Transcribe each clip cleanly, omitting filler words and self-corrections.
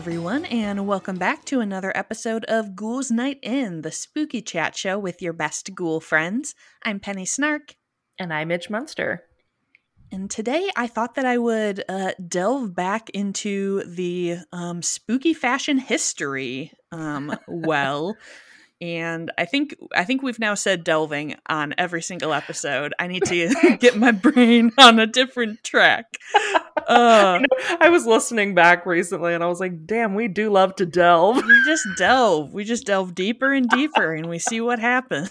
everyone, and welcome back to another episode of Ghoul's Night In, the spooky chat show with your best ghoul friends. I'm Penny Snark. And I'm Mitch Munster. And today I thought that I would delve back into the spooky fashion history well. And I think we've now said delving on every single episode. I need to get my brain on a different track. I was listening back recently and I was like, damn, we do love to delve. We just delve deeper and deeper and we see what happens.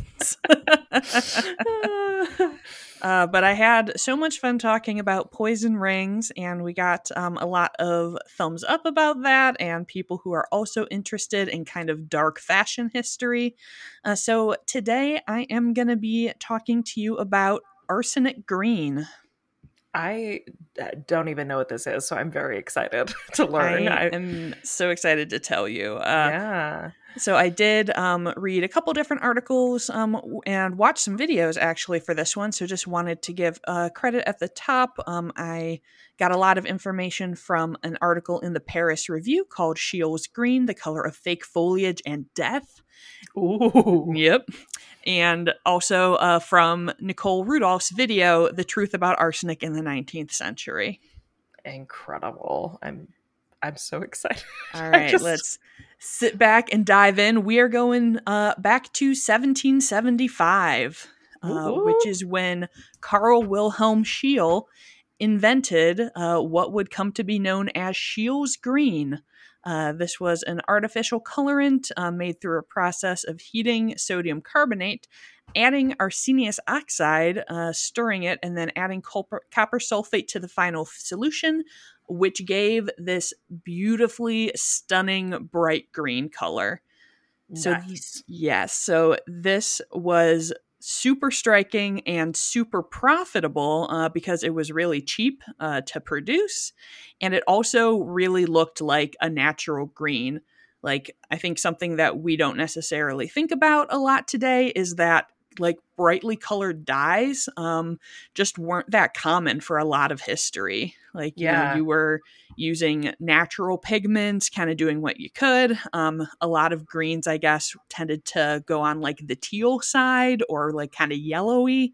But I had so much fun talking about poison rings, and we got a lot of thumbs up about that and people who are also interested in kind of dark fashion history. So today I am going to be talking to you about arsenic green. I don't even know what this is, so I'm very excited to learn. I am so excited to tell you. Yeah. So I did read a couple different articles and watch some videos actually for this one. So just wanted to give credit at the top. I got a lot of information from an article in the Paris Review called Scheele's Green, the Color of Fake Foliage and Death. Ooh. Yep. And also from Nicole Rudolph's video, The Truth About Arsenic in the 19th Century. Incredible. I'm so excited. All right, let's sit back and dive in. We are going back to 1775, which is when Carl Wilhelm Scheele invented what would come to be known as Scheele's Green. This was an artificial colorant made through a process of heating sodium carbonate, adding arsenious oxide, stirring it, and then adding copper sulfate to the final solution, which gave this beautifully stunning bright green color. Nice. So, so this was super striking and super profitable because it was really cheap to produce. And it also really looked like a natural green. Like, I think something that we don't necessarily think about a lot today is that like brightly colored dyes just weren't that common for a lot of history. Like, you know, you were using natural pigments, kind of doing what you could. A lot of greens, I guess, tended to go on like the teal side or like kind of yellowy.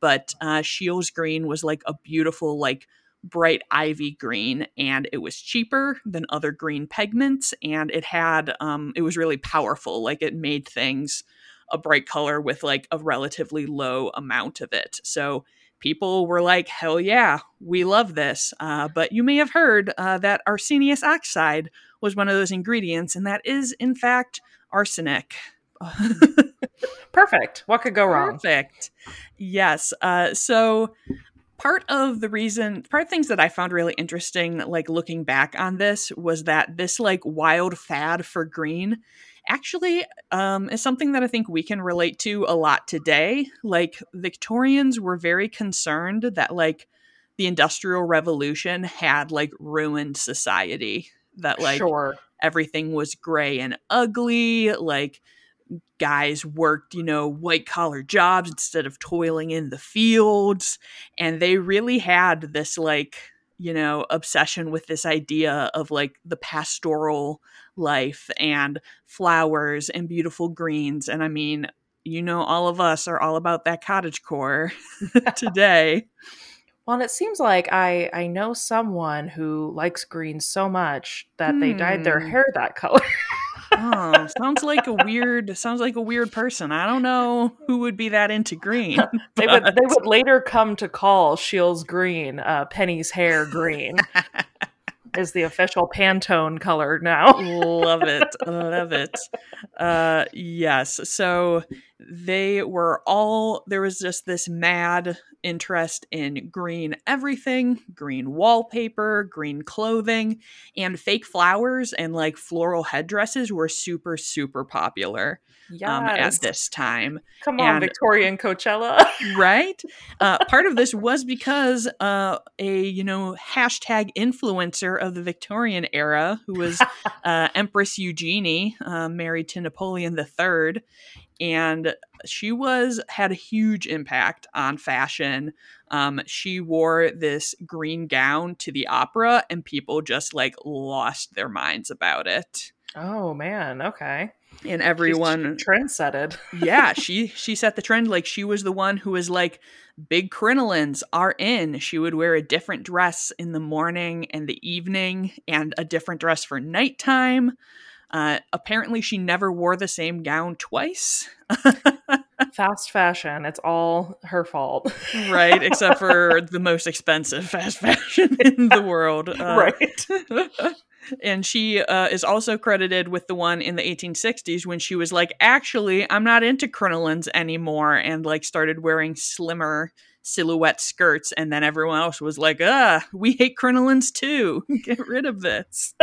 But Scheele's Green was like a beautiful, like bright ivy green, and it was cheaper than other green pigments. And it had, it was really powerful. Like, it made things a bright color with like a relatively low amount of it. So people were like, hell yeah, we love this. But you may have heard that arsenious oxide was one of those ingredients, and that is in fact arsenic. Perfect. What could go wrong? Perfect. Yes. So part of things that I found really interesting, like looking back on this, was that this like wild fad for green actually is something that I think we can relate to a lot today. Like, Victorians were very concerned that like the Industrial Revolution had like ruined society, that like everything was gray and ugly, like guys worked, you know, white collar jobs instead of toiling in the fields. And they really had this like, you know, obsession with this idea of like the pastoral life and flowers and beautiful greens. And I mean, you know, all of us are all about that cottagecore today. Well, and it seems like I know someone who likes greens so much that they dyed their hair that color. Oh, sounds like a weird person. I don't know who would be that into green. They would later come to call Scheele's Green Penny's hair green. Is the official Pantone color now. Love it. Yes. So there was just this mad interest in green everything, green wallpaper, green clothing, and fake flowers and like floral headdresses were super, super popular at this time. Come on, Victorian Coachella. Right? Part of this was because a hashtag influencer of the Victorian era, who was Empress Eugenie, married to Napoleon III. And she had a huge impact on fashion. She wore this green gown to the opera and people just like lost their minds about it. Oh man. Okay. And everyone trendsetted. Yeah. She set the trend. Like she was the one who was like, big crinolines are in. She would wear a different dress in the morning and the evening and a different dress for nighttime. Apparently she never wore the same gown twice. Fast fashion. It's all her fault. Right. Except for the most expensive fast fashion in the world. Right. And she is also credited with the one in the 1860s when she was like, actually, I'm not into crinolines anymore. And like started wearing slimmer silhouette skirts. And then everyone else was like, we hate crinolines too. Get rid of this.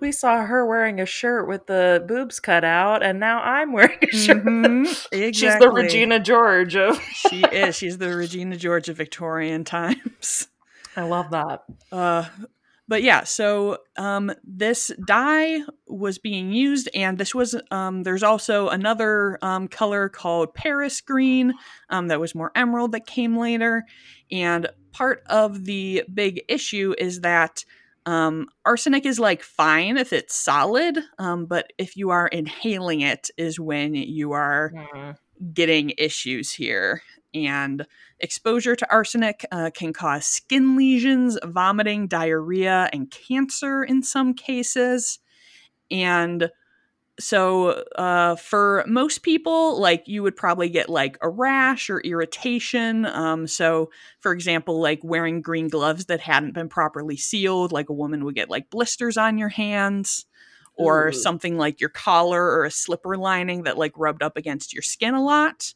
We saw her wearing a shirt with the boobs cut out. And now I'm wearing a shirt. Mm-hmm. Exactly. She's the Regina George of... She is. She's the Regina George of Victorian times. I love that. But yeah, so this dye was being used, and this was there's also another color called Paris Green that was more emerald that came later. And part of the big issue is that arsenic is like fine if it's solid, but if you are inhaling it is when you are getting issues here. And exposure to arsenic can cause skin lesions, vomiting, diarrhea, and cancer in some cases. And so for most people, like you would probably get like a rash or irritation. So for example, like wearing green gloves that hadn't been properly sealed, like a woman would get like blisters on your hands. Or something like your collar or a slipper lining that like rubbed up against your skin a lot.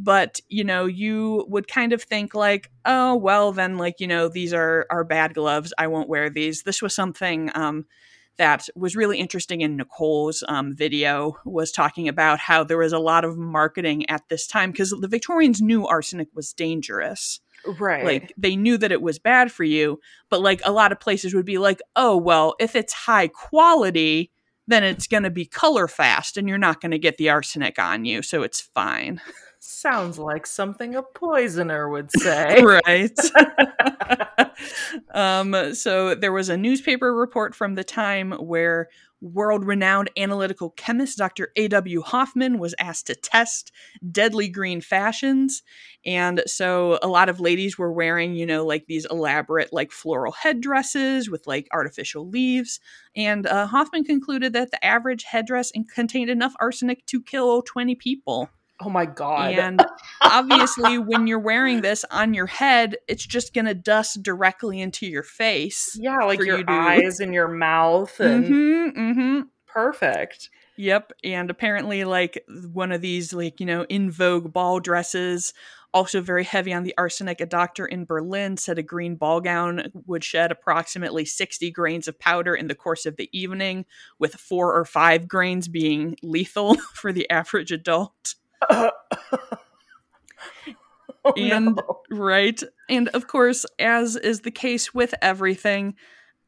But, you know, you would kind of think like, oh, well, then like, you know, these are bad gloves. I won't wear these. This was something that was really interesting in Nicole's video, was talking about how there was a lot of marketing at this time because the Victorians knew arsenic was dangerous. Right. Like they knew that it was bad for you, but like a lot of places would be like, oh, well, if it's high quality, then it's going to be color fast and you're not going to get the arsenic on you. So it's fine. Sounds like something a poisoner would say. Right. So there was a newspaper report from the time where world-renowned analytical chemist Dr. A.W. Hoffman was asked to test deadly green fashions. And so a lot of ladies were wearing, you know, like these elaborate like floral headdresses with like artificial leaves. And Hoffman concluded that the average headdress contained enough arsenic to kill 20 people. Oh my God. And obviously when you're wearing this on your head, it's just going to dust directly into your face. Yeah. Like your eyes and your mouth. And Perfect. Yep. And apparently like one of these, like, you know, in vogue ball dresses, also very heavy on the arsenic. A doctor in Berlin said a green ball gown would shed approximately 60 grains of powder in the course of the evening, with 4 or 5 grains being lethal for the average adult. Right. And of course, as is the case with everything,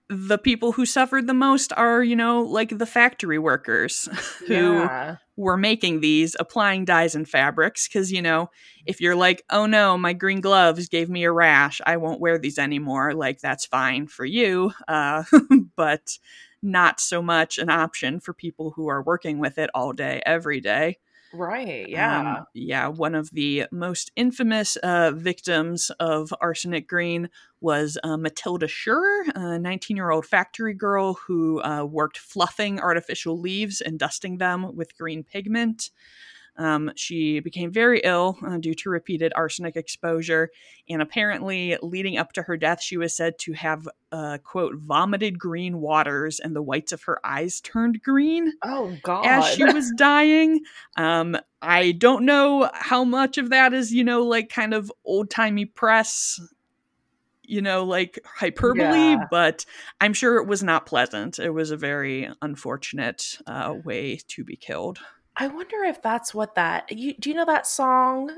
the people who suffered the most are, you know, like the factory workers who were making these, applying dyes and fabrics. Because, you know, if you're like, oh no, my green gloves gave me a rash, I won't wear these anymore. Like, that's fine for you. But not so much an option for people who are working with it all day, every day. Right. Yeah. Yeah. One of the most infamous victims of arsenic green was Matilda Schurer, a 19-year-old factory girl who worked fluffing artificial leaves and dusting them with green pigment. She became very ill due to repeated arsenic exposure. And apparently leading up to her death, she was said to have, quote, vomited green waters and the whites of her eyes turned green. Oh, God. As she was dying. I don't know how much of that is, you know, like kind of old timey press, you know, like hyperbole, but I'm sure it was not pleasant. It was a very unfortunate way to be killed. I wonder if that's what that... do you know that song?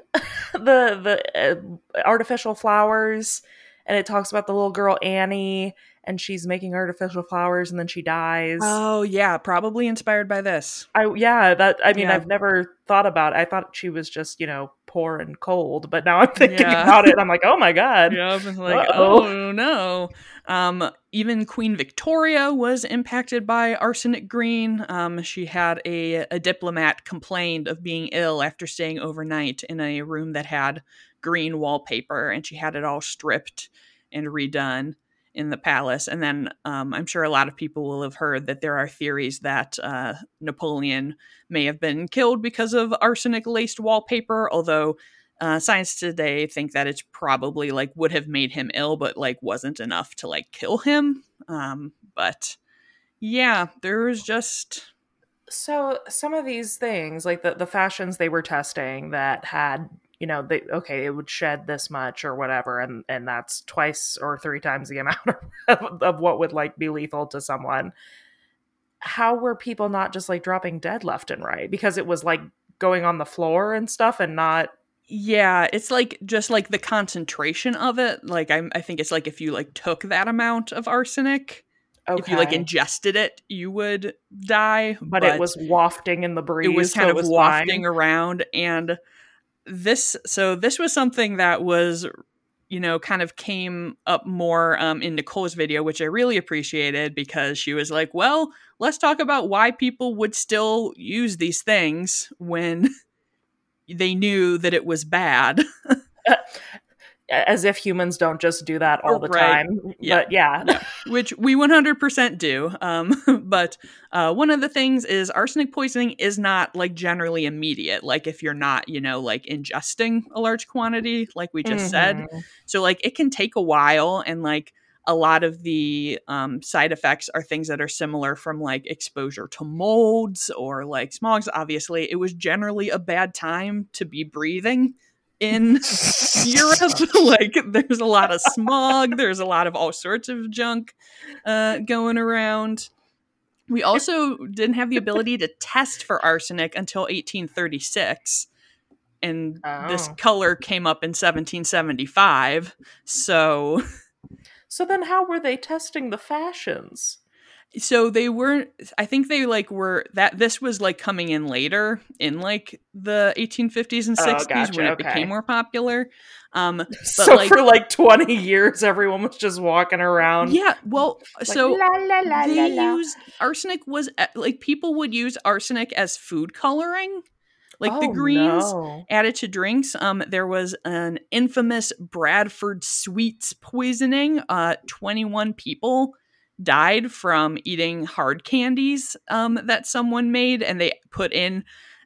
the artificial flowers, and it talks about the little girl Annie, and she's making artificial flowers and then she dies. Oh yeah, probably inspired by this. I've never thought about it. I thought she was just, you know, poor and cold. But now I'm thinking about it, I'm like, oh my God. Yeah, I'm like, oh no. Even Queen Victoria was impacted by arsenic green. She had a diplomat complained of being ill after staying overnight in a room that had green wallpaper, and she had it all stripped and redone in the palace. And then I'm sure a lot of people will have heard that there are theories that Napoleon may have been killed because of arsenic-laced wallpaper, although science today think that it's probably like would have made him ill, but like wasn't enough to like kill him. But yeah, there was just... So some of these things, like the fashions they were testing that had... You know, it would shed this much or whatever, and that's twice or three times the amount of what would like be lethal to someone. How were people not just like dropping dead left and right? Because it was like going on the floor and stuff, and not. Yeah, it's like just like the concentration of it. Like I think it's like if you like took that amount of arsenic. Okay. If you like ingested it, you would die. But it was wafting in the breeze. It was kind of wafting around and. This was something that was, you know, kind of came up more in Nicole's video, which I really appreciated because she was like, well, let's talk about why people would still use these things when they knew that it was bad. As if humans don't just do that all the time. Yeah. But yeah. Which we 100% do. But one of the things is arsenic poisoning is not like generally immediate. Like if you're not, you know, like ingesting a large quantity, like we just said. So like it can take a while. And like a lot of the side effects are things that are similar from like exposure to molds or like smogs. Obviously, it was generally a bad time to be breathing. In Europe, like there's a lot of smog, there's a lot of all sorts of junk going around. We also didn't have the ability to test for arsenic until 1836, and this color came up in 1775. So then how were they testing the fashions? So they weren't, I think they like were, that this was like coming in later in like the 1850s and 60s when it became more popular. But so like, for like 20 years, everyone was just walking around. Yeah. Well, like, so they used arsenic was like people would use arsenic as food coloring. Like the greens added to drinks. There was an infamous Bradford sweets poisoning. 21 people died from eating hard candies that someone made, and they put in,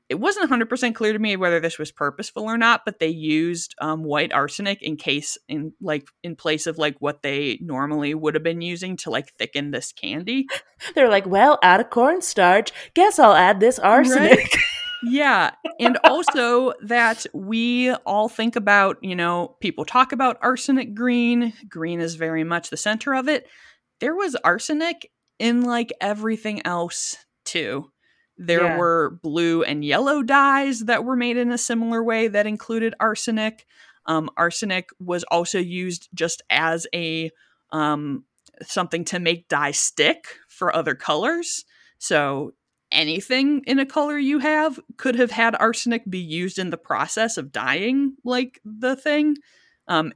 it wasn't 100% clear to me whether this was purposeful or not, but they used white arsenic in place of like what they normally would have been using to like thicken this candy. They're like, well, out of cornstarch, guess I'll add this arsenic. Right? Yeah. And also that we all think about, you know, people talk about arsenic green. Green is very much the center of it. There was arsenic in like everything else too. There were blue and yellow dyes that were made in a similar way that included arsenic. Arsenic was also used just as a something to make dye stick for other colors. So anything in a color you have could have had arsenic be used in the process of dyeing like the thing.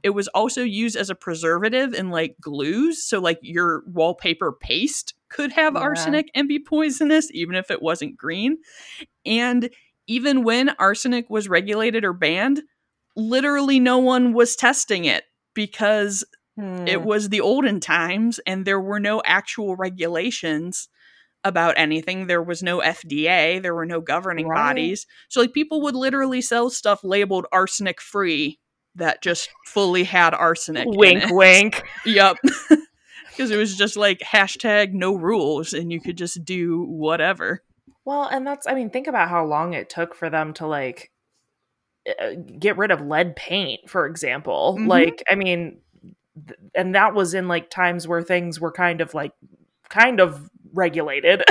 It was also used as a preservative in like glues. So like your wallpaper paste could have arsenic and be poisonous, even if it wasn't green. And even when arsenic was regulated or banned, literally no one was testing it because it was the olden times and there were no actual regulations about anything. There was no FDA. There were no governing bodies. So like people would literally sell stuff labeled arsenic free. That just fully had arsenic. Wink, wink. Yep. Because it was just like hashtag no rules and you could just do whatever. Well, and that's, I mean, think about how long it took for them to like get rid of lead paint, for example. Mm-hmm. Like, I mean, and that was in like times where things were kind of regulated.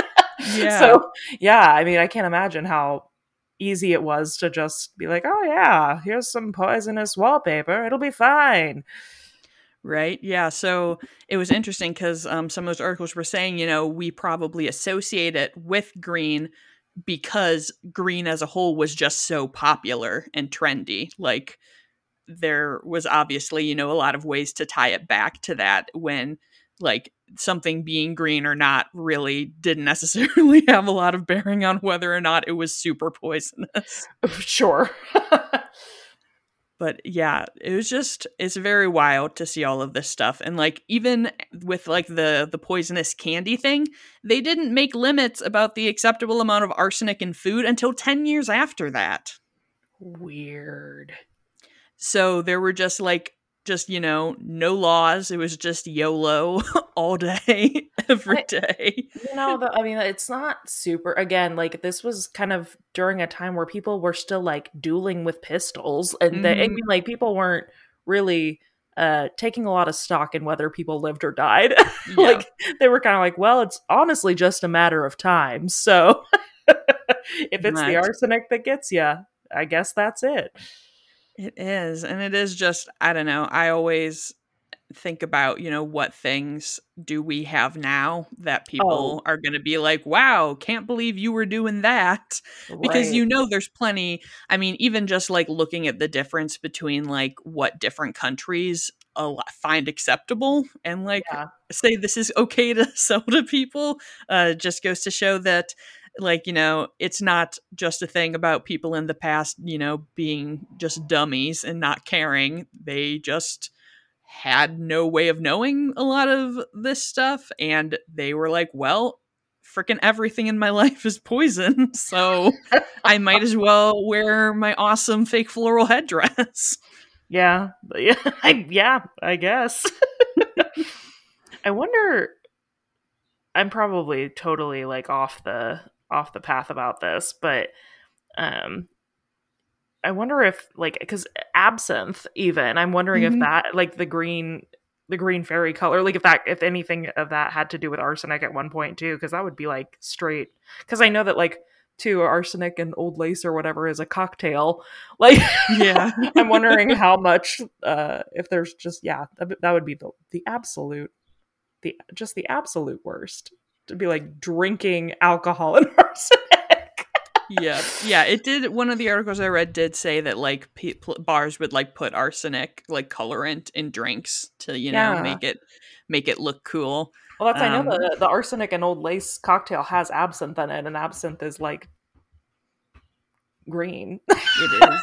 Yeah. So, yeah, I mean, I can't imagine how easy it was to just be like, oh yeah, here's some poisonous wallpaper, it'll be fine. Right. Yeah. So it was interesting because some of those articles were saying, you know, we probably associate it with green because green as a whole was just so popular and trendy. Like, there was obviously, you know, a lot of ways to tie it back to that when, like, something being green or not really didn't necessarily have a lot of bearing on whether or not it was super poisonous. Sure. But yeah, it was just, it's very wild to see all of this stuff. And like, even with like the poisonous candy thing, they didn't make limits about the acceptable amount of arsenic in food until 10 years after that. Weird. So there were just like, just, you know, no laws. It was just YOLO all day, every day. You know, I mean, it's not super, again, like, this was kind of during a time where people were still like dueling with pistols, and I mean, like, people weren't really taking a lot of stock in whether people lived or died. Yeah. Like, they were kind of like, well, it's honestly just a matter of time. So if it's the arsenic that gets you, I guess that's it. It is. And it is just, I don't know. I always think about, you know, what things do we have now that people are going to be like, wow, can't believe you were doing that. Right. Because, you know, there's plenty. I mean, even just like looking at the difference between like what different countries find acceptable and like say this is okay to sell to people just goes to show that, like, you know, it's not just a thing about people in the past, you know, being just dummies and not caring. They just had no way of knowing a lot of this stuff. And they were like, well, freaking everything in my life is poison. So I might as well wear my awesome fake floral headdress. Yeah, I guess. I wonder, I'm probably totally like off the path about this, but I wonder if, like, because absinthe, even I'm wondering if that, like, the green fairy color, like, if anything of that had to do with arsenic at one point too, because that would be like straight, because I know that, like, too, arsenic and old lace or whatever is a cocktail, like, yeah. I'm wondering how much if there's just that would be the absolute worst, to be like drinking alcohol and arsenic. yeah. It did. One of the articles I read did say that, like, bars would like put arsenic like colorant in drinks to, you know, make it look cool. Well, that's I know the arsenic and old lace cocktail has absinthe in it, and absinthe is like green. It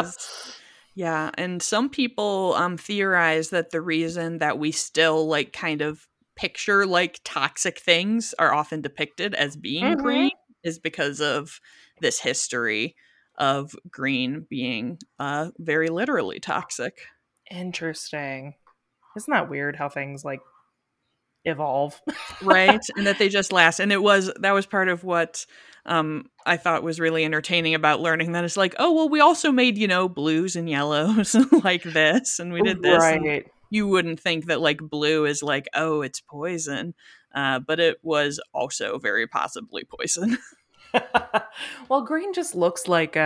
is. Yeah, and some people theorize that the reason that we still, like, kind of picture, like, toxic things are often depicted as being green is because of this history of green being very literally toxic. Interesting. Isn't that weird how things, like, evolve? Right? And that they just last. And that was part of what I thought was really entertaining about learning that it's like, oh, well, we also made, you know, blues and yellows like this, and we did this. Right. And you wouldn't think that, like, blue is like, oh, it's poison. But it was also very possibly poison. Well, green just looks like,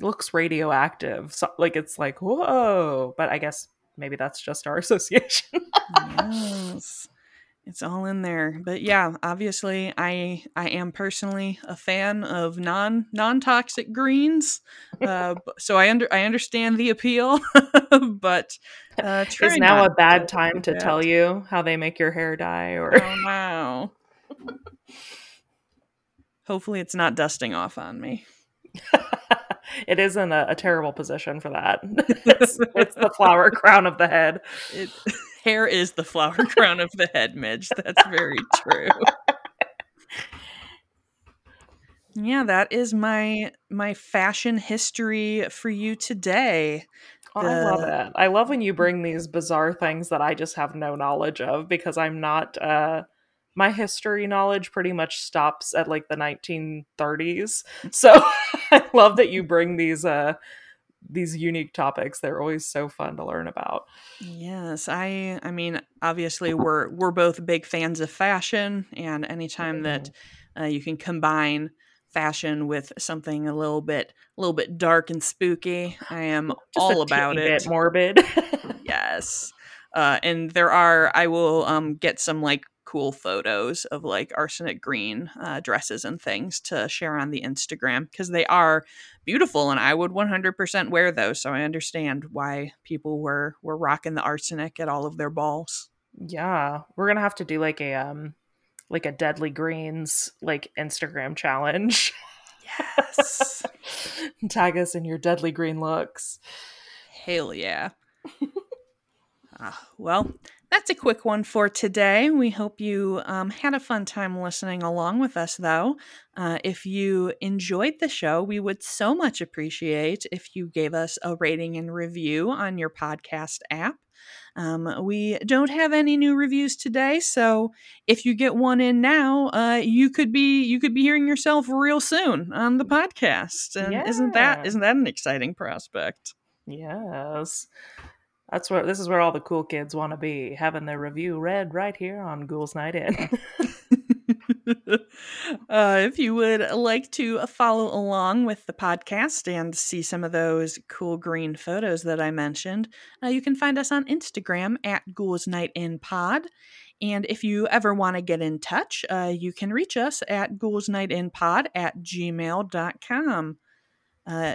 looks radioactive. So, like, it's like, whoa. But I guess maybe that's just our association. Yes. It's all in there. But yeah, obviously I am personally a fan of non-toxic greens. So I understand the appeal, but it's now a bad time to tell you how they make your hair dye or oh no. Hopefully it's not dusting off on me. It is in a terrible position for that. It's the flower crown of the head. Hair is the flower crown of the head, Midge. That's very true. Yeah, that is my fashion history for you today. Oh, I love it. I love when you bring these bizarre things that I just have no knowledge of, because I'm not... my history knowledge pretty much stops at like the 1930s. So I love that you bring these unique topics. They're always so fun to learn about. Yes. I mean, obviously we're both big fans of fashion, and anytime that you can combine fashion with something a little bit dark and spooky, I am just all about it. Bit morbid. Yes. And there are, I will get some like cool photos of like arsenic green dresses and things to share on the Instagram, because they are beautiful and I would 100% wear those. So I understand why people were rocking the arsenic at all of their balls. Yeah, we're going to have to do like a Deadly Greens like Instagram challenge. Yes. Tag us in your Deadly Green looks. Hell yeah. Well, that's a quick one for today. We hope you had a fun time listening along with us, though. If you enjoyed the show, we would so much appreciate if you gave us a rating and review on your podcast app. We don't have any new reviews today, so if you get one in now, you could be hearing yourself real soon on the podcast. And yeah. Isn't that an exciting prospect? Yes. This is where all the cool kids want to be, having their review read right here on Ghoul's Night In. If you would like to follow along with the podcast and see some of those cool green photos that I mentioned, you can find us on Instagram at Ghoul's Night In Pod. And if you ever want to get in touch, you can reach us at ghoulsnightinpod@gmail.com.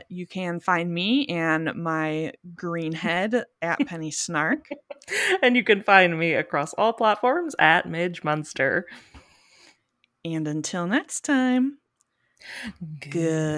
You can find me and my green head at Penny Snark. And you can find me across all platforms at Midge Munster. And until next time, goodbye.